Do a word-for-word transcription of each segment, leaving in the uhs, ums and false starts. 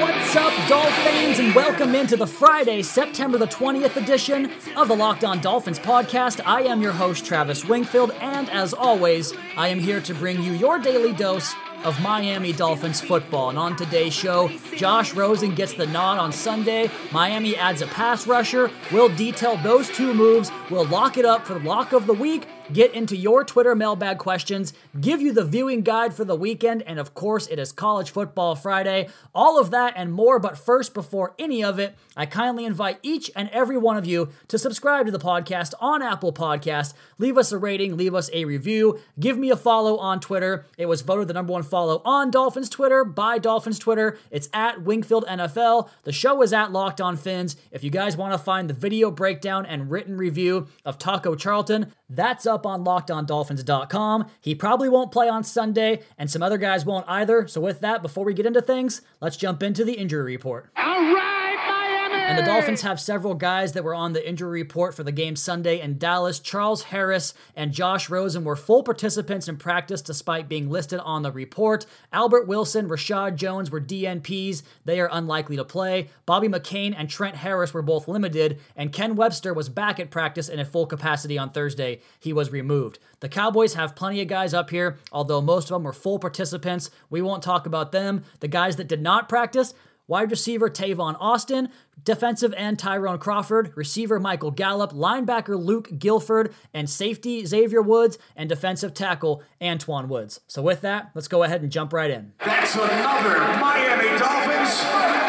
What's up, Dolphins, and welcome into the Friday, September the twentieth edition of the Locked On Dolphins podcast. I am your host, Travis Wingfield, and as always, I am here to bring you your daily dose of Miami Dolphins football. And on today's show, Josh Rosen gets the nod on Sunday. Miami adds a pass rusher. We'll detail those two moves. We'll lock it up for Lock of the Week, get into your Twitter mailbag questions, give you the viewing guide for the weekend, and of course, it is College Football Friday. All of that and more, but first, before any of it, I kindly invite each and every one of you to subscribe to the podcast on Apple Podcasts. Leave us a rating, leave us a review, give me a follow on Twitter. It was voted the number one follow on Dolphins Twitter, by Dolphins Twitter. It's at Wingfield N F L. The show is at Locked On Fins. If you guys want to find the video breakdown and written review of Taco Charlton, that's up on locked on dolphins dot com. He probably won't play on Sunday, and some other guys won't either. So with that, before we get into things, let's jump into the injury report. All right, Miami! And the Dolphins have several guys that were on the injury report for the game Sunday in Dallas. Charles Harris and Josh Rosen were full participants in practice despite being listed on the report. Albert Wilson, Rashad Jones were D N Ps. They are unlikely to play. Bobby McCain and Trent Harris were both limited, and Ken Webster was back at practice in a full capacity on Thursday. He was removed. The Cowboys have plenty of guys up here, although most of them were full participants. We won't talk about them. The guys that did not practice: wide receiver Tavon Austin, defensive end Tyrone Crawford, receiver Michael Gallup, linebacker Luke Guilford, and safety Xavier Woods, and defensive tackle Antoine Woods. So with that, let's go ahead and jump right in. That's another Miami Dolphins.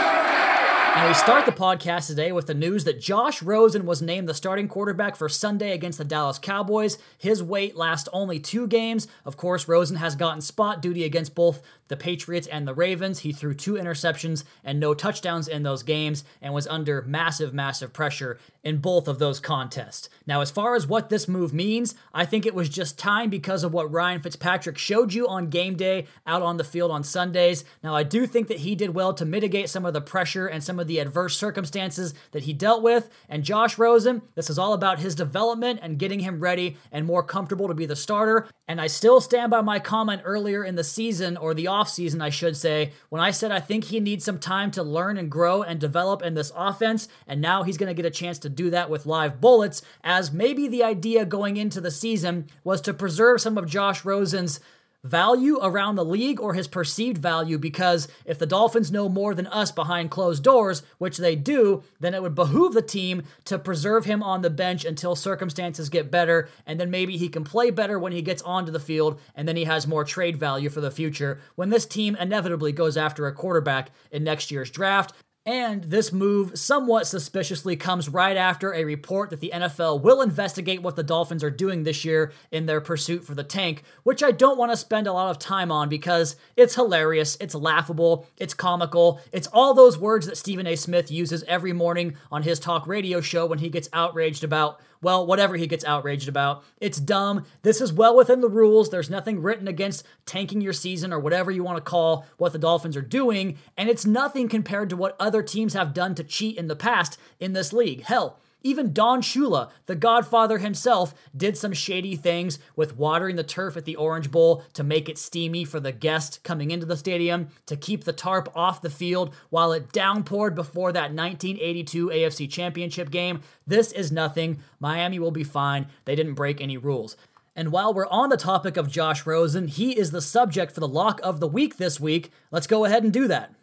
And we start the podcast today with the news that Josh Rosen was named the starting quarterback for Sunday against the Dallas Cowboys. His wait lasts only two games. Of course, Rosen has gotten spot duty against both the Patriots and the Ravens. He threw two interceptions and no touchdowns in those games and was under massive, massive pressure in both of those contests. Now, as far as what this move means, I think it was just time because of what Ryan Fitzpatrick showed you on game day out on the field on Sundays. Now, I do think that he did well to mitigate some of the pressure and some of the adverse circumstances that he dealt with. And Josh Rosen, this is all about his development and getting him ready and more comfortable to be the starter. And I still stand by my comment earlier in the season, or the offseason, I should say, when I said I think he needs some time to learn and grow and develop in this offense. And now he's going to get a chance to do that with live bullets, as maybe the idea going into the season was to preserve some of Josh Rosen's value around the league, or his perceived value, because if the Dolphins know more than us behind closed doors, which they do, then it would behoove the team to preserve him on the bench until circumstances get better, and then maybe he can play better when he gets onto the field, and then he has more trade value for the future when this team inevitably goes after a quarterback in next year's draft. And this move somewhat suspiciously comes right after a report that the N F L will investigate what the Dolphins are doing this year in their pursuit for the tank, which I don't want to spend a lot of time on because it's hilarious, it's laughable, it's comical, it's all those words that Stephen A. Smith uses every morning on his talk radio show when he gets outraged about, well, whatever he gets outraged about. It's dumb. This is well within the rules. There's nothing written against tanking your season or whatever you want to call what the Dolphins are doing, and it's nothing compared to what other teams have done to cheat in the past in this league. Hell, even Don Shula, the godfather himself, did some shady things with watering the turf at the Orange Bowl to make it steamy for the guests coming into the stadium, to keep the tarp off the field while it downpoured before that nineteen eighty-two A F C Championship game. This is nothing. Miami will be fine. They didn't break any rules. And while we're on the topic of Josh Rosen, he is the subject for the Lock of the Week this week. Let's go ahead and do that.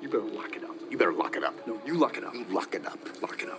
You better lock it up. You better lock it up. No, you lock it up. You lock it up. Lock it up.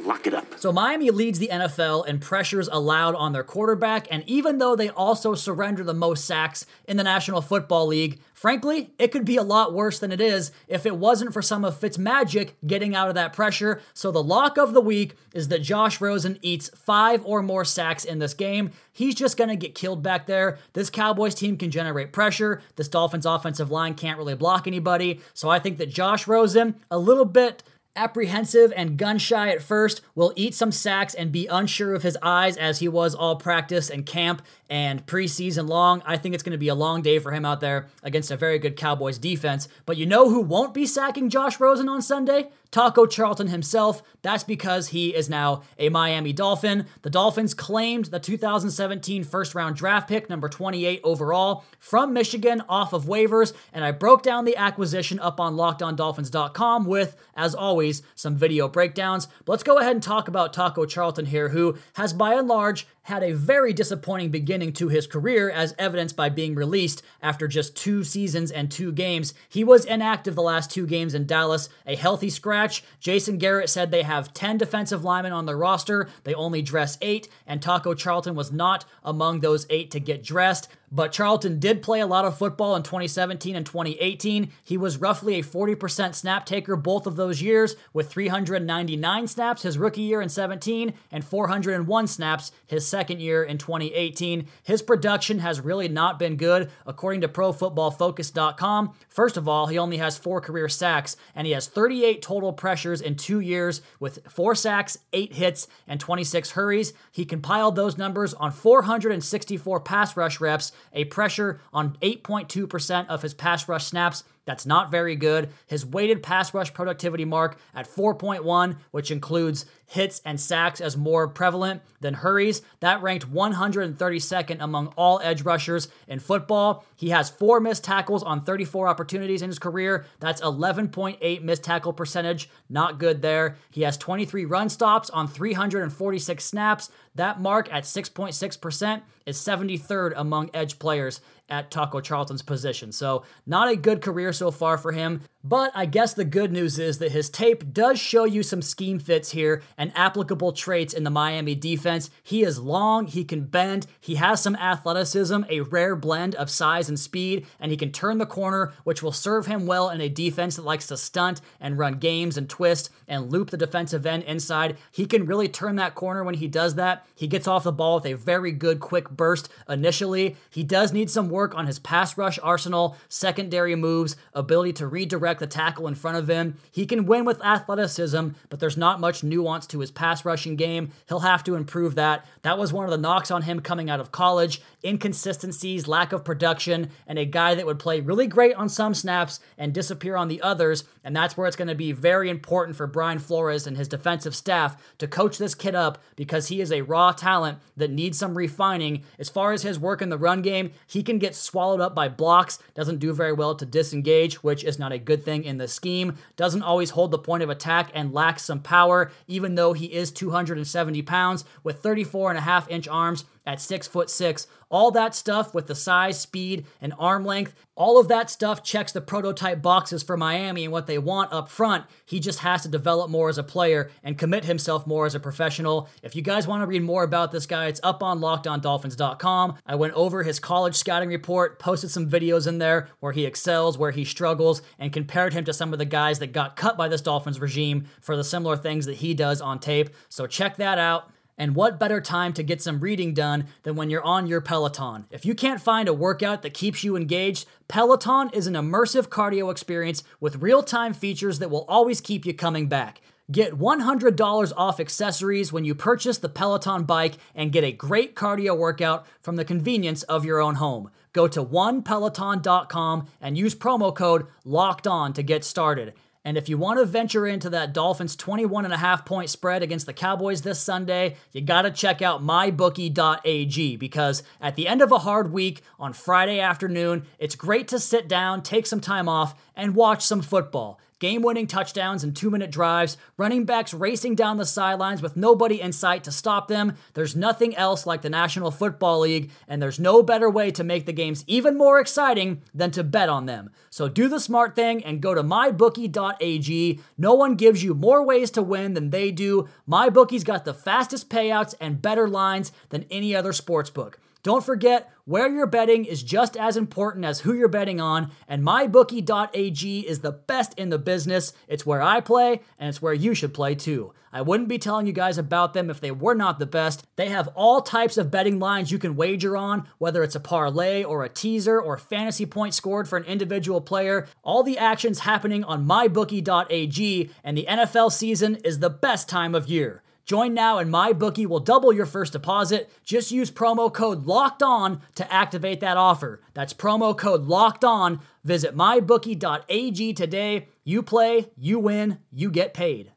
Lock it up. So Miami leads the N F L in pressures allowed on their quarterback, and even though they also surrender the most sacks in the National Football League, frankly, it could be a lot worse than it is if it wasn't for some of Fitz magic getting out of that pressure. So the Lock of the Week is that Josh Rosen eats five or more sacks in this game. He's just going to get killed back there. This Cowboys team can generate pressure. This Dolphins offensive line can't really block anybody. So I think that Josh Rosen, a little bit apprehensive and gun-shy at first, will eat some sacks and be unsure of his eyes as he was all practice and camp, and preseason long. I think it's going to be a long day for him out there against a very good Cowboys defense. But you know who won't be sacking Josh Rosen on Sunday? Taco Charlton himself. That's because he is now a Miami Dolphin. The Dolphins claimed the two thousand seventeen first-round draft pick, number twenty-eight overall, from Michigan off of waivers, and I broke down the acquisition up on locked on dolphins dot com with, as always, some video breakdowns. But let's go ahead and talk about Taco Charlton here, who has by and large had a very disappointing beginning to his career, as evidenced by being released after just two seasons and two games. He was inactive the last two games in Dallas, a healthy scratch. Jason Garrett said they have ten defensive linemen on their roster. They only dress eight, and Taco Charlton was not among those eight to get dressed. But Charlton did play a lot of football in twenty seventeen and twenty eighteen. He was roughly a forty percent snap taker both of those years, with three hundred ninety-nine snaps his rookie year in seventeen and four hundred one snaps his second year in twenty eighteen. His production has really not been good, according to pro football focus dot com. First of all, he only has four career sacks, and he has thirty-eight total pressures in two years with four sacks, eight hits, and twenty-six hurries. He compiled those numbers on four hundred sixty-four pass rush reps, a pressure on eight point two percent of his pass rush snaps. That's not very good. His weighted pass rush productivity mark at four point one, which includes hits and sacks as more prevalent than hurries, that ranked one hundred thirty-second among all edge rushers in football. He has four missed tackles on thirty-four opportunities in his career. That's eleven point eight missed tackle percentage. Not good there. He has twenty-three run stops on three hundred forty-six snaps. That mark at six point six percent is seventy-third among edge players at Taco Charlton's position. So not a good career so far for him. But I guess the good news is that his tape does show you some scheme fits here and applicable traits in the Miami defense. He is long, he can bend, he has some athleticism, a rare blend of size and speed, and he can turn the corner, which will serve him well in a defense that likes to stunt and run games and twist and loop the defensive end inside. He can really turn that corner when he does that. He gets off the ball with a very good quick burst initially. He does need some work on his pass rush arsenal, secondary moves, ability to redirect the tackle in front of him. He can win with athleticism, but there's not much nuance to his pass rushing game. He'll have to improve that. That was one of the knocks on him coming out of college: inconsistencies, lack of production, and a guy that would play really great on some snaps and disappear on the others. And that's where it's going to be very important for Brian Flores and his defensive staff to coach this kid up, because he is a raw talent that needs some refining. As far as his work in the run game, he can get swallowed up by blocks, doesn't do very well to disengage, which is not a good thing in the scheme, doesn't always hold the point of attack, and lacks some power, even though he is two hundred seventy pounds with thirty-four and a half inch arms at six foot six. All that stuff with the size, speed, and arm length, all of that stuff checks the prototype boxes for Miami and what they want up front. He just has to develop more as a player and commit himself more as a professional. If you guys want to read more about this guy, it's up on locked on dolphins dot com. I went over his college scouting report, posted some videos in there where he excels, where he struggles, and compared him to some of the guys that got cut by this Dolphins regime for the similar things that he does on tape. So check that out. And what better time to get some reading done than when you're on your Peloton? If you can't find a workout that keeps you engaged, Peloton is an immersive cardio experience with real-time features that will always keep you coming back. Get one hundred dollars off accessories when you purchase the Peloton bike and get a great cardio workout from the convenience of your own home. Go to one peloton dot com and use promo code LOCKEDON to get started. And if you want to venture into that Dolphins twenty-one and a half point spread against the Cowboys this Sunday, you got to check out my bookie dot a g, because at the end of a hard week on Friday afternoon, it's great to sit down, take some time off, and watch some football. Game-winning touchdowns and two-minute drives, running backs racing down the sidelines with nobody in sight to stop them. There's nothing else like the National Football League, and there's no better way to make the games even more exciting than to bet on them. So do the smart thing and go to my bookie dot a g. No one gives you more ways to win than they do. MyBookie's got the fastest payouts and better lines than any other sportsbook. Don't forget, where you're betting is just as important as who you're betting on, and my bookie dot a g is the best in the business. It's where I play, and it's where you should play too. I wouldn't be telling you guys about them if they were not the best. They have all types of betting lines you can wager on, whether it's a parlay or a teaser or fantasy points scored for an individual player. All the action's happening on my bookie dot a g, and the N F L season is the best time of year. Join now and MyBookie will double your first deposit. Just use promo code LOCKEDON to activate that offer. That's promo code LOCKEDON. Visit my bookie dot a g today. You play, you win, you get paid.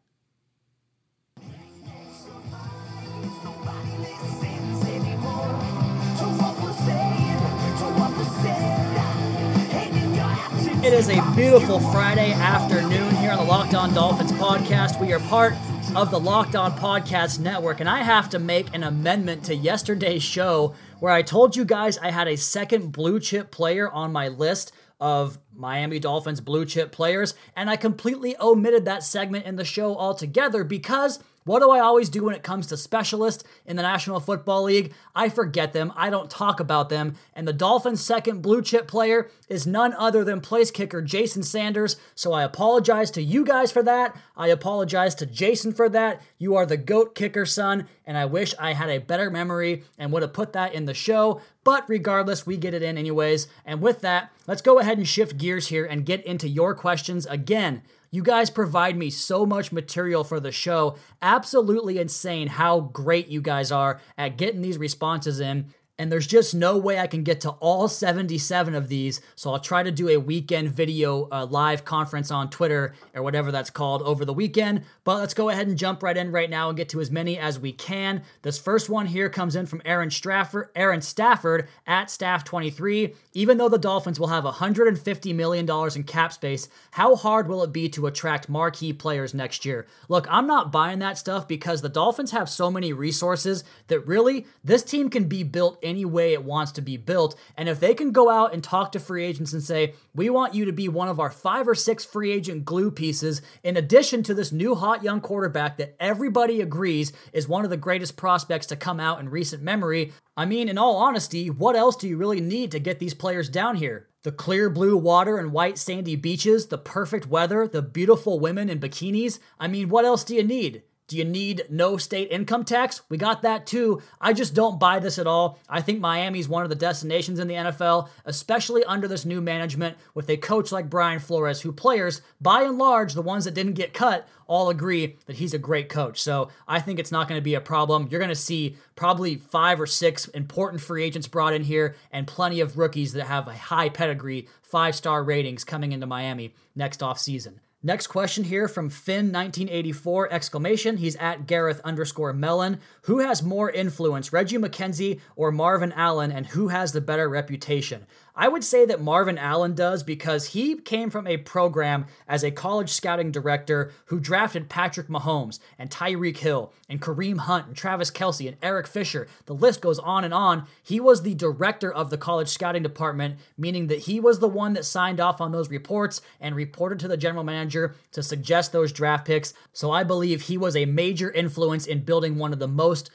It is a beautiful Friday afternoon here on the Locked On Dolphins podcast. We are part of the Locked On Podcast Network, and I have to make an amendment to yesterday's show where I told you guys I had a second blue chip player on my list of Miami Dolphins blue chip players, and I completely omitted that segment in the show altogether because what do I always do when it comes to specialists in the National Football League? I forget them. I don't talk about them. And the Dolphins' second blue chip player is none other than place kicker Jason Sanders. So I apologize to you guys for that. I apologize to Jason for that. You are the GOAT kicker, son. And I wish I had a better memory and would have put that in the show. But regardless, we get it in anyways. And with that, let's go ahead and shift gears here and get into your questions again. You guys provide me so much material for the show. Absolutely insane how great you guys are at getting these responses in. And there's just no way I can get to all seventy-seven of these. So I'll try to do a weekend video uh, live conference on Twitter or whatever that's called over the weekend. But let's go ahead and jump right in right now and get to as many as we can. This first one here comes in from Aaron Stafford, Aaron Stafford at Staff twenty-three. Even though the Dolphins will have one hundred fifty million dollars in cap space, how hard will it be to attract marquee players next year? Look, I'm not buying that stuff because the Dolphins have so many resources that really this team can be built any way it wants to be built. And if they can go out and talk to free agents and say, we want you to be one of our five or six free agent glue pieces, in addition to this new hot young quarterback that everybody agrees is one of the greatest prospects to come out in recent memory. I mean, in all honesty, what else do you really need to get these players down here? The clear blue water and white sandy beaches, the perfect weather, the beautiful women in bikinis. I mean, what else do you need? Do you need no state income tax? We got that too. I just don't buy this at all. I think Miami's one of the destinations in the N F L, especially under this new management with a coach like Brian Flores, who players, by and large, the ones that didn't get cut, all agree that he's a great coach. So I think it's not going to be a problem. You're going to see probably five or six important free agents brought in here and plenty of rookies that have a high pedigree, five-star ratings coming into Miami next offseason. Next question here from Finn nineteen eighty-four, exclamation. He's at Gareth underscore Mellon. Who has more influence, Reggie McKenzie or Marvin Allen, and who has the better reputation? I would say that Marvin Allen does because he came from a program as a college scouting director who drafted Patrick Mahomes and Tyreek Hill and Kareem Hunt and Travis Kelce and Eric Fisher. The list goes on and on. He was the director of the college scouting department, meaning that he was the one that signed off on those reports and reported to the general manager to suggest those draft picks. So I believe he was a major influence in building one of the most,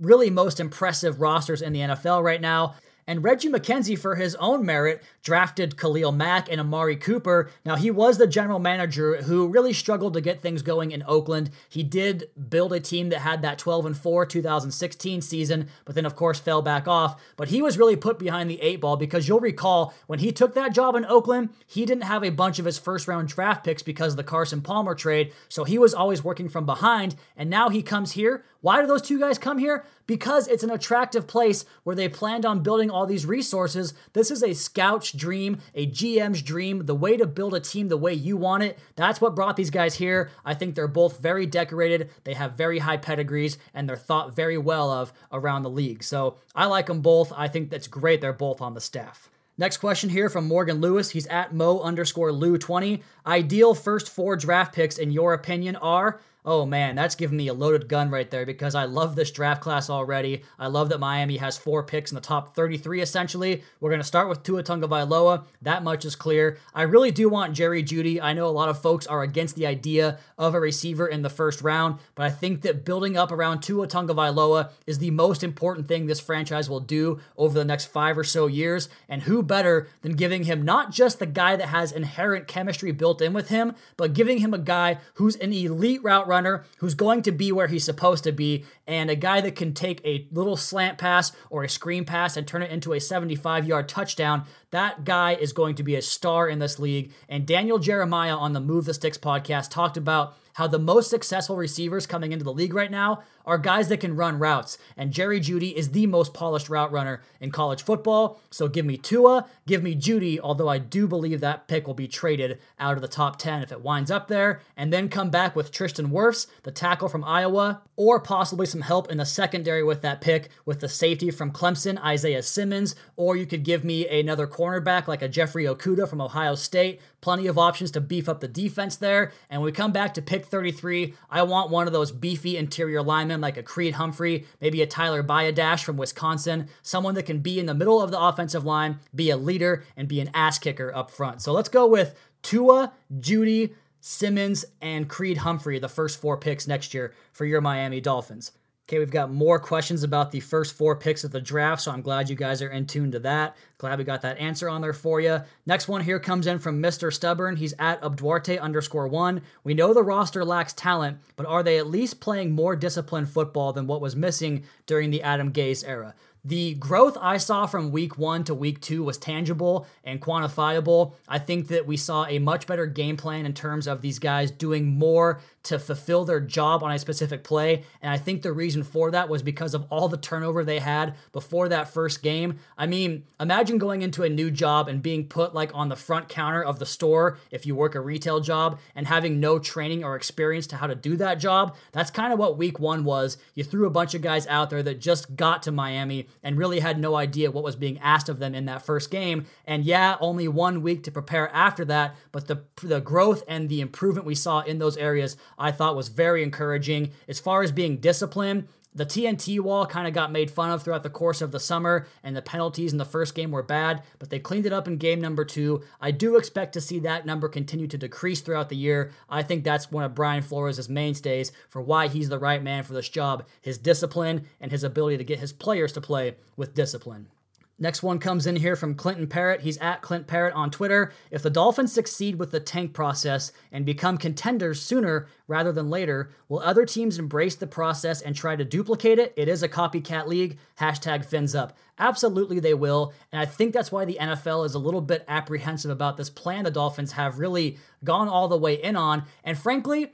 really most impressive rosters in the N F L right now. And Reggie McKenzie, for his own merit, drafted Khalil Mack and Amari Cooper. Now, he was the general manager who really struggled to get things going in Oakland. He did build a team that had that twelve and four two thousand sixteen season, but then, of course, fell back off. But he was really put behind the eight ball because you'll recall when he took that job in Oakland, he didn't have a bunch of his first-round draft picks because of the Carson Palmer trade, so he was always working from behind, and now he comes here. Why do those two guys come here? Because it's an attractive place where they planned on building all these resources. This is a scout's dream, a G M's dream, the way to build a team the way you want it. That's what brought these guys here. I think they're both very decorated. They have very high pedigrees, and they're thought very well of around the league. So I like them both. I think that's great. They're both on the staff. Next question here from Morgan Lewis. He's at Mo underscore Lou twenty. Ideal first four draft picks, in your opinion, are... Oh man, that's giving me a loaded gun right there because I love this draft class already. I love that Miami has four picks in the top thirty-three, essentially. We're going to start with Tua Tagovailoa. That much is clear. I really do want Jerry Jeudy. I know a lot of folks are against the idea of a receiver in the first round, but I think that building up around Tua Tagovailoa is the most important thing this franchise will do over the next five or so years. And who better than giving him not just the guy that has inherent chemistry built in with him, but giving him a guy who's an elite route runner. Runner who's going to be where he's supposed to be, and a guy that can take a little slant pass or a screen pass and turn it into a seventy-five-yard touchdown. That guy is going to be a star in this league. And Daniel Jeremiah on the Move the Sticks podcast talked about how the most successful receivers coming into the league right now are guys that can run routes. And Jerry Jeudy is the most polished route runner in college football. So give me Tua, give me Jeudy, although I do believe that pick will be traded out of the top ten if it winds up there. And then come back with Tristan Wirfs, the tackle from Iowa, or possibly some help in the secondary with that pick with the safety from Clemson, Isaiah Simmons, or you could give me another cornerback like a Jeffrey Okudah from Ohio State. Plenty of options to beef up the defense there. And when we come back to pick thirty-three, I want one of those beefy interior linemen like a Creed Humphrey, maybe a Tyler Biadasz from Wisconsin, someone that can be in the middle of the offensive line, be a leader, and be an ass kicker up front. So let's go with Tua, Jeudy, Simmons, and Creed Humphrey, the first four picks next year for your Miami Dolphins. Okay, we've got more questions about the first four picks of the draft, so I'm glad you guys are in tune to that. Glad we got that answer on there for you. Next one here comes in from Mister Stubborn. He's at Abduarte underscore one. We know the roster lacks talent, but are they at least playing more disciplined football than what was missing during the Adam Gase era? The growth I saw from week one to week two was tangible and quantifiable. I think that we saw a much better game plan in terms of these guys doing more to fulfill their job on a specific play. And I think the reason for that was because of all the turnover they had before that first game. I mean, imagine going into a new job and being put like on the front counter of the store if you work a retail job and having no training or experience to how to do that job. That's kind of what week one was. You threw a bunch of guys out there that just got to Miami and really had no idea what was being asked of them in that first game. And yeah, only one week to prepare after that, but the the growth and the improvement we saw in those areas I thought was very encouraging. As far as being disciplined, the T N T wall kind of got made fun of throughout the course of the summer, and the penalties in the first game were bad, but they cleaned it up in game number two. I do expect to see that number continue to decrease throughout the year. I think that's one of Brian Flores' mainstays for why he's the right man for this job, his discipline and his ability to get his players to play with discipline. Next one comes in here from Clinton Parrott. He's at Clint Parrott on Twitter. If the Dolphins succeed with the tank process and become contenders sooner rather than later, will other teams embrace the process and try to duplicate it? It is a copycat league. Hashtag fins up. Absolutely they will, and I think that's why the N F L is a little bit apprehensive about this plan the Dolphins have really gone all the way in on, and frankly,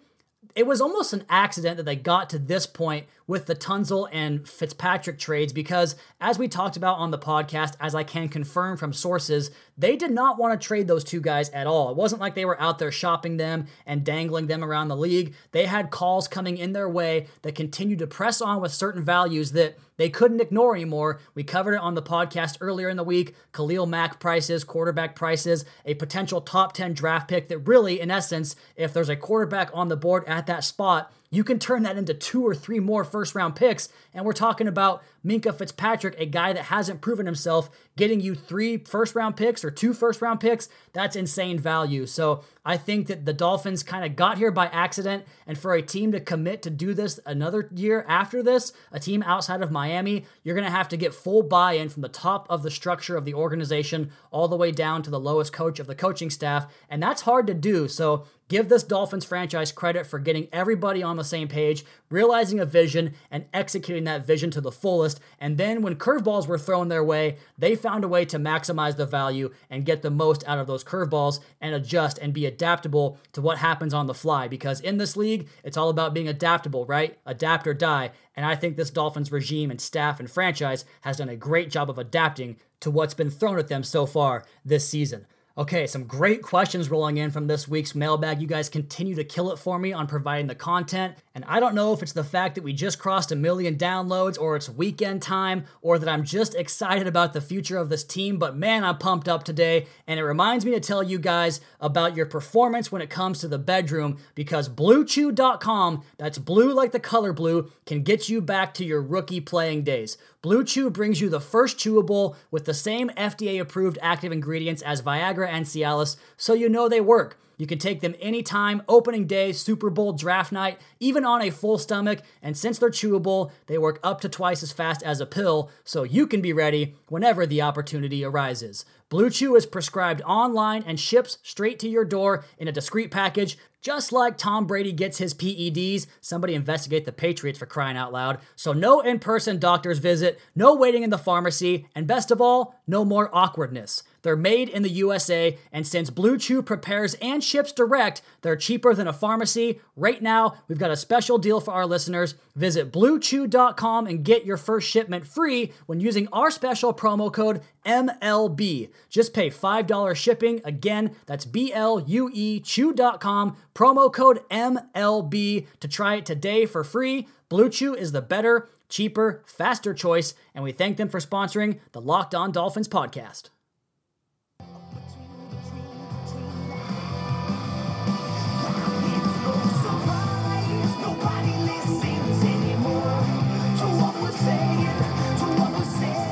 it was almost an accident that they got to this point with the Tunzel and Fitzpatrick trades because, as we talked about on the podcast, as I can confirm from sources, they did not want to trade those two guys at all. It wasn't like they were out there shopping them and dangling them around the league. They had calls coming in their way that continued to press on with certain values that they couldn't ignore anymore. We covered it on the podcast earlier in the week. Khalil Mack prices, quarterback prices, a potential top ten draft pick that really, in essence, if there's a quarterback on the board at that spot, you can turn that into two or three more first-round picks, and we're talking about Minkah Fitzpatrick, a guy that hasn't proven himself, getting you three first-round picks or two first-round picks. That's insane value. So I think that the Dolphins kind of got here by accident, and for a team to commit to do this another year after this, a team outside of Miami, you're going to have to get full buy-in from the top of the structure of the organization all the way down to the lowest coach of the coaching staff, and that's hard to do. So give this Dolphins franchise credit for getting everybody on the same page, realizing a vision, and executing that vision to the fullest. And then when curveballs were thrown their way, they found a way to maximize the value and get the most out of those curveballs and adjust and be adaptable to what happens on the fly. Because in this league, it's all about being adaptable, right? Adapt or die. And I think this Dolphins regime and staff and franchise has done a great job of adapting to what's been thrown at them so far this season. Okay, some great questions rolling in from this week's mailbag. You guys continue to kill it for me on providing the content. And I don't know if it's the fact that we just crossed a million downloads or it's weekend time or that I'm just excited about the future of this team, but man, I'm pumped up today. And it reminds me to tell you guys about your performance when it comes to the bedroom because blue chew dot com, that's blue like the color blue, can get you back to your rookie playing days. Blue Chew brings you the first chewable with the same F D A-approved active ingredients as Viagra and Cialis, so you know they work. You can take them anytime, opening day, Super Bowl, draft night, even on a full stomach. And since they're chewable, they work up to twice as fast as a pill, so you can be ready whenever the opportunity arises. Blue Chew is prescribed online and ships straight to your door in a discreet package. Just like Tom Brady gets his P E Ds, somebody investigate the Patriots for crying out loud. So no in-person doctor's visit, no waiting in the pharmacy, and best of all, no more awkwardness. They're made in the U S A, and since Blue Chew prepares and ships direct, they're cheaper than a pharmacy. Right now, we've got a special deal for our listeners. Visit blue chew dot com and get your first shipment free when using our special promo code M L B. Just pay five dollars shipping. Again, that's B L U E chew dot com, promo code M L B to try it today for free. Blue Chew is the better, cheaper, faster choice, and we thank them for sponsoring the Locked On Dolphins podcast.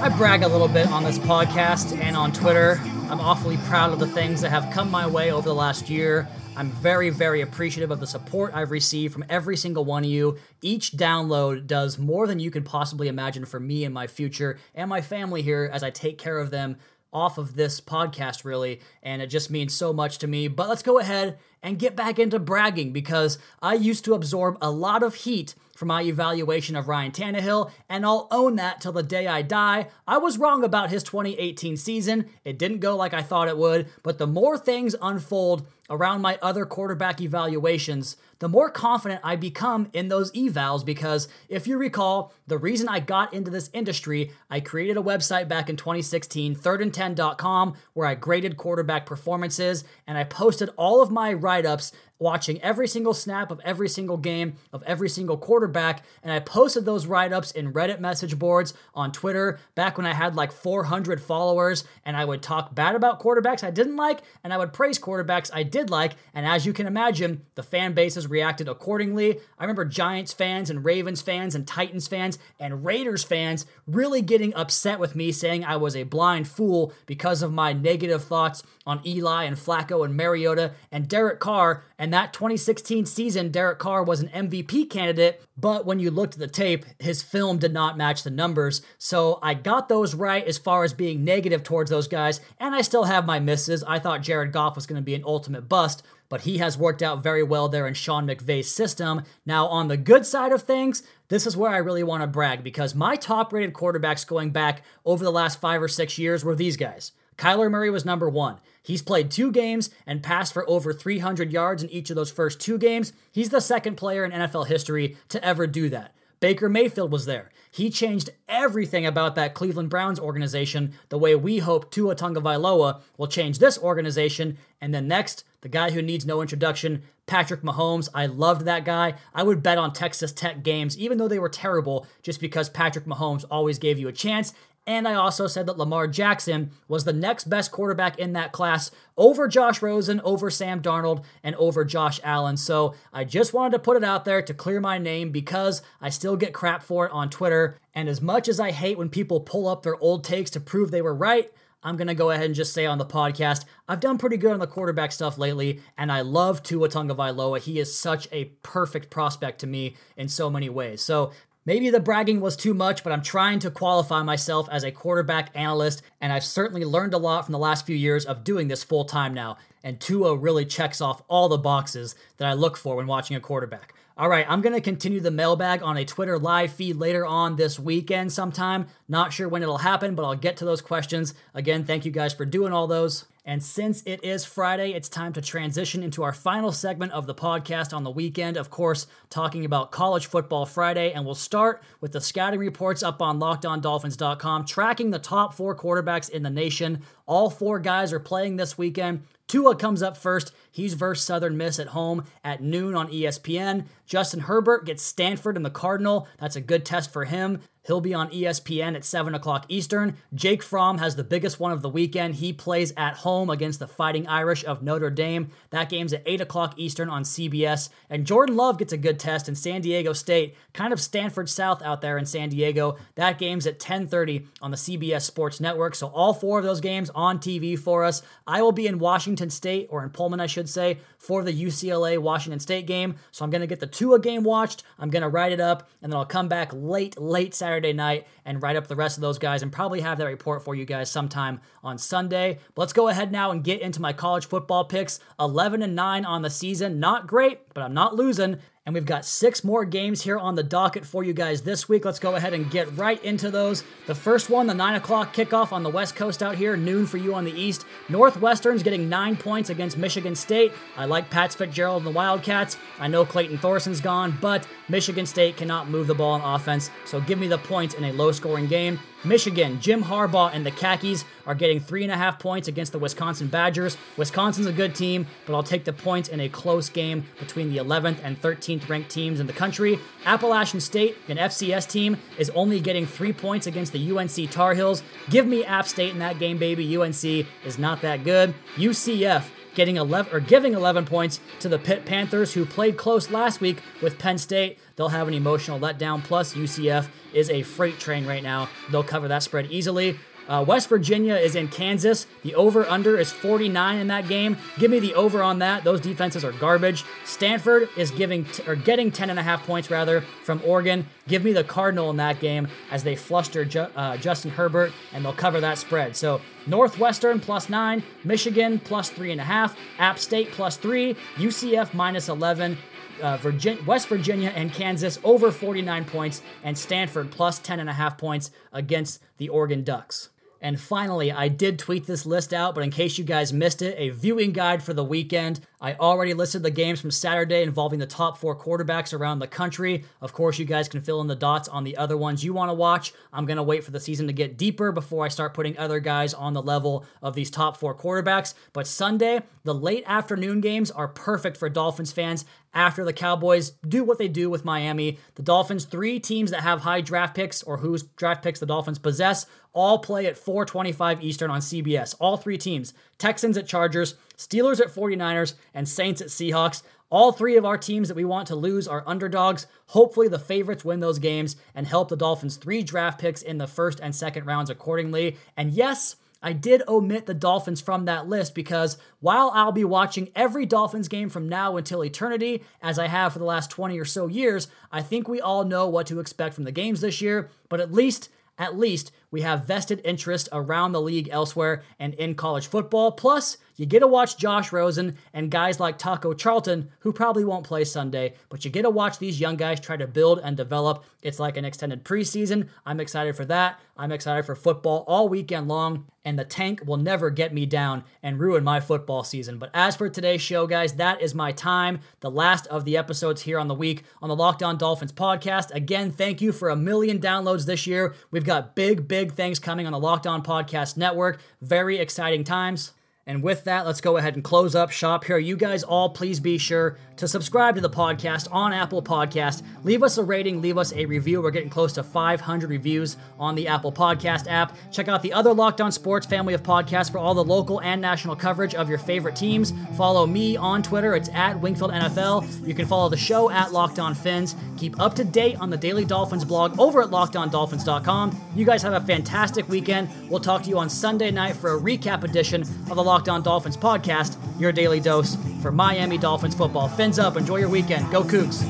I brag a little bit on this podcast and on Twitter. I'm awfully proud of the things that have come my way over the last year. I'm very, very appreciative of the support I've received from every single one of you. Each download does more than you can possibly imagine for me and my future and my family here as I take care of them off of this podcast, really. And it just means so much to me. But let's go ahead and get back into bragging, because I used to absorb a lot of heat for my evaluation of Ryan Tannehill, and I'll own that till the day I die. I was wrong about his twenty eighteen season. It didn't go like I thought it would, but the more things unfold around my other quarterback evaluations, the more confident I become in those evals, because if you recall, the reason I got into this industry, I created a website back in twenty sixteen, third and ten dot com, where I graded quarterback performances, and I posted all of my write-ups watching every single snap of every single game of every single quarterback, and I posted those write-ups in Reddit message boards, on Twitter, back when I had like four hundred followers, and I would talk bad about quarterbacks I didn't like, and I would praise quarterbacks I did like, and as you can imagine, the fan bases reacted accordingly. I remember Giants fans and Ravens fans and Titans fans and Raiders fans really getting upset with me, saying I was a blind fool because of my negative thoughts on Eli and Flacco and Mariota and Derek Carr. And that twenty sixteen season, Derek Carr was an M V P candidate, but when you looked at the tape, his film did not match the numbers. So I got those right as far as being negative towards those guys, and I still have my misses. I thought Jared Goff was going to be an ultimate bust, but he has worked out very well there in Sean McVay's system. Now, on the good side of things, this is where I really want to brag, because my top-rated quarterbacks going back over the last five or six years were these guys. Kyler Murray was number one. He's played two games and passed for over three hundred yards in each of those first two games. He's the second player in N F L history to ever do that. Baker Mayfield was there. He changed everything about that Cleveland Browns organization, the way we hope Tua Tagovailoa will change this organization. And then next, the guy who needs no introduction, Patrick Mahomes. I loved that guy. I would bet on Texas Tech games, even though they were terrible, just because Patrick Mahomes always gave you a chance. And I also said that Lamar Jackson was the next best quarterback in that class, over Josh Rosen, over Sam Darnold, and over Josh Allen. So I just wanted to put it out there to clear my name, because I still get crap for it on Twitter. And as much as I hate when people pull up their old takes to prove they were right, I'm going to go ahead and just say on the podcast, I've done pretty good on the quarterback stuff lately, and I love Tua Tagovailoa. He is such a perfect prospect to me in so many ways. So maybe the bragging was too much, but I'm trying to qualify myself as a quarterback analyst, and I've certainly learned a lot from the last few years of doing this full time now, and Tua really checks off all the boxes that I look for when watching a quarterback. All right, I'm going to continue the mailbag on a Twitter live feed later on this weekend sometime. Not sure when it'll happen, but I'll get to those questions. Again, thank you guys for doing all those. And since it is Friday, it's time to transition into our final segment of the podcast on the weekend, of course, talking about College Football Friday. And we'll start with the scouting reports up on locked on dolphins dot com, tracking the top four quarterbacks in the nation. All four guys are playing this weekend. Tua comes up first. He's versus Southern Miss at home at noon on E S P N. Justin Herbert gets Stanford and the Cardinal. That's a good test for him. He'll be on E S P N at seven o'clock Eastern. Jake Fromm has the biggest one of the weekend. He plays at home against the Fighting Irish of Notre Dame. That game's at eight o'clock Eastern on C B S. And Jordan Love gets a good test in San Diego State, kind of Stanford South out there in San Diego. That game's at ten thirty on the C B S Sports Network. So all four of those games on T V for us. I will be in Washington State, or in Pullman, I should say, for the U C L A-Washington State game. So I'm going to get the Tua game watched. I'm going to write it up, and then I'll come back late, late Saturday Saturday night and write up the rest of those guys and probably have that report for you guys sometime on Sunday. But let's go ahead now and get into my college football picks. eleven and nine on the season. Not great, but I'm not losing. And we've got six more games here on the docket for you guys this week. Let's go ahead and get right into those. The first one, the nine o'clock kickoff on the West Coast out here, noon for you on the East. Northwestern's getting nine points against Michigan State. I like Pat Fitzgerald and the Wildcats. I know Clayton Thorson's gone, but Michigan State cannot move the ball on offense, so give me the points in a low-scoring game. Michigan, Jim Harbaugh and the Khakis are getting three and a half points against the Wisconsin Badgers. Wisconsin's a good team, but I'll take the points in a close game between the eleventh and thirteenth ranked teams in the country. Appalachian State, an F C S team, is only getting three points against the U N C Tar Heels. Give me App State in that game, baby. U N C is not that good. U C F, Getting eleven or giving eleven points to the Pitt Panthers, who played close last week with Penn State. They'll have an emotional letdown. Plus, U C F is a freight train right now. They'll cover that spread easily. Uh, West Virginia is in Kansas. The over-under is forty-nine in that game. Give me the over on that. Those defenses are garbage. Stanford is giving t- or getting ten and a half points rather from Oregon. Give me the Cardinal in that game as they fluster Ju- uh, Justin Herbert, and they'll cover that spread. So Northwestern plus nine, Michigan plus three and a half, App State plus three, U C F minus eleven. Uh, Virgin- West Virginia and Kansas over forty-nine points, and Stanford plus ten and a half points against the Oregon Ducks. And finally, I did tweet this list out, but in case you guys missed it, a viewing guide for the weekend. I already listed the games from Saturday involving the top four quarterbacks around the country. Of course, you guys can fill in the dots on the other ones you want to watch. I'm going to wait for the season to get deeper before I start putting other guys on the level of these top four quarterbacks. But Sunday, the late afternoon games are perfect for Dolphins fans after the Cowboys do what they do with Miami. The Dolphins, three teams that have high draft picks or whose draft picks the Dolphins possess, all play at four twenty-five Eastern on C B S. All three teams, Texans at Chargers, Steelers at 49ers, and Saints at Seahawks. All three of our teams that we want to lose are underdogs. Hopefully the favorites win those games and help the Dolphins three draft picks in the first and second rounds accordingly. And yes, I did omit the Dolphins from that list because while I'll be watching every Dolphins game from now until eternity, as I have for the last twenty or so years, I think we all know what to expect from the games this year, but at least At least we have vested interest around the league elsewhere and in college football. Plus, you get to watch Josh Rosen and guys like Taco Charlton, who probably won't play Sunday, but you get to watch these young guys try to build and develop. It's like an extended preseason. I'm excited for that. I'm excited for football all weekend long, and the tank will never get me down and ruin my football season. But as for today's show, guys, that is my time. The last of the episodes here on the week on the Locked On Dolphins podcast. Again, thank you for a million downloads this year. We've got big, big things coming on the Locked On Podcast Network. Very exciting times. And with that, let's go ahead and close up shop here. You guys all, please be sure to subscribe to the podcast on Apple Podcast. Leave us a rating, leave us a review. We're getting close to five hundred reviews on the Apple Podcast app. Check out the other Locked On Sports family of podcasts for all the local and national coverage of your favorite teams. Follow me on Twitter. It's at Wingfield N F L. You can follow the show at Locked On Fins. Keep up to date on the Daily Dolphins blog over at locked on dolphins dot com. You guys have a fantastic weekend. We'll talk to you on Sunday night for a recap edition of the Locked Locked On Dolphins podcast, your daily dose for Miami Dolphins football. Fins up. Enjoy your weekend. Go Cougs.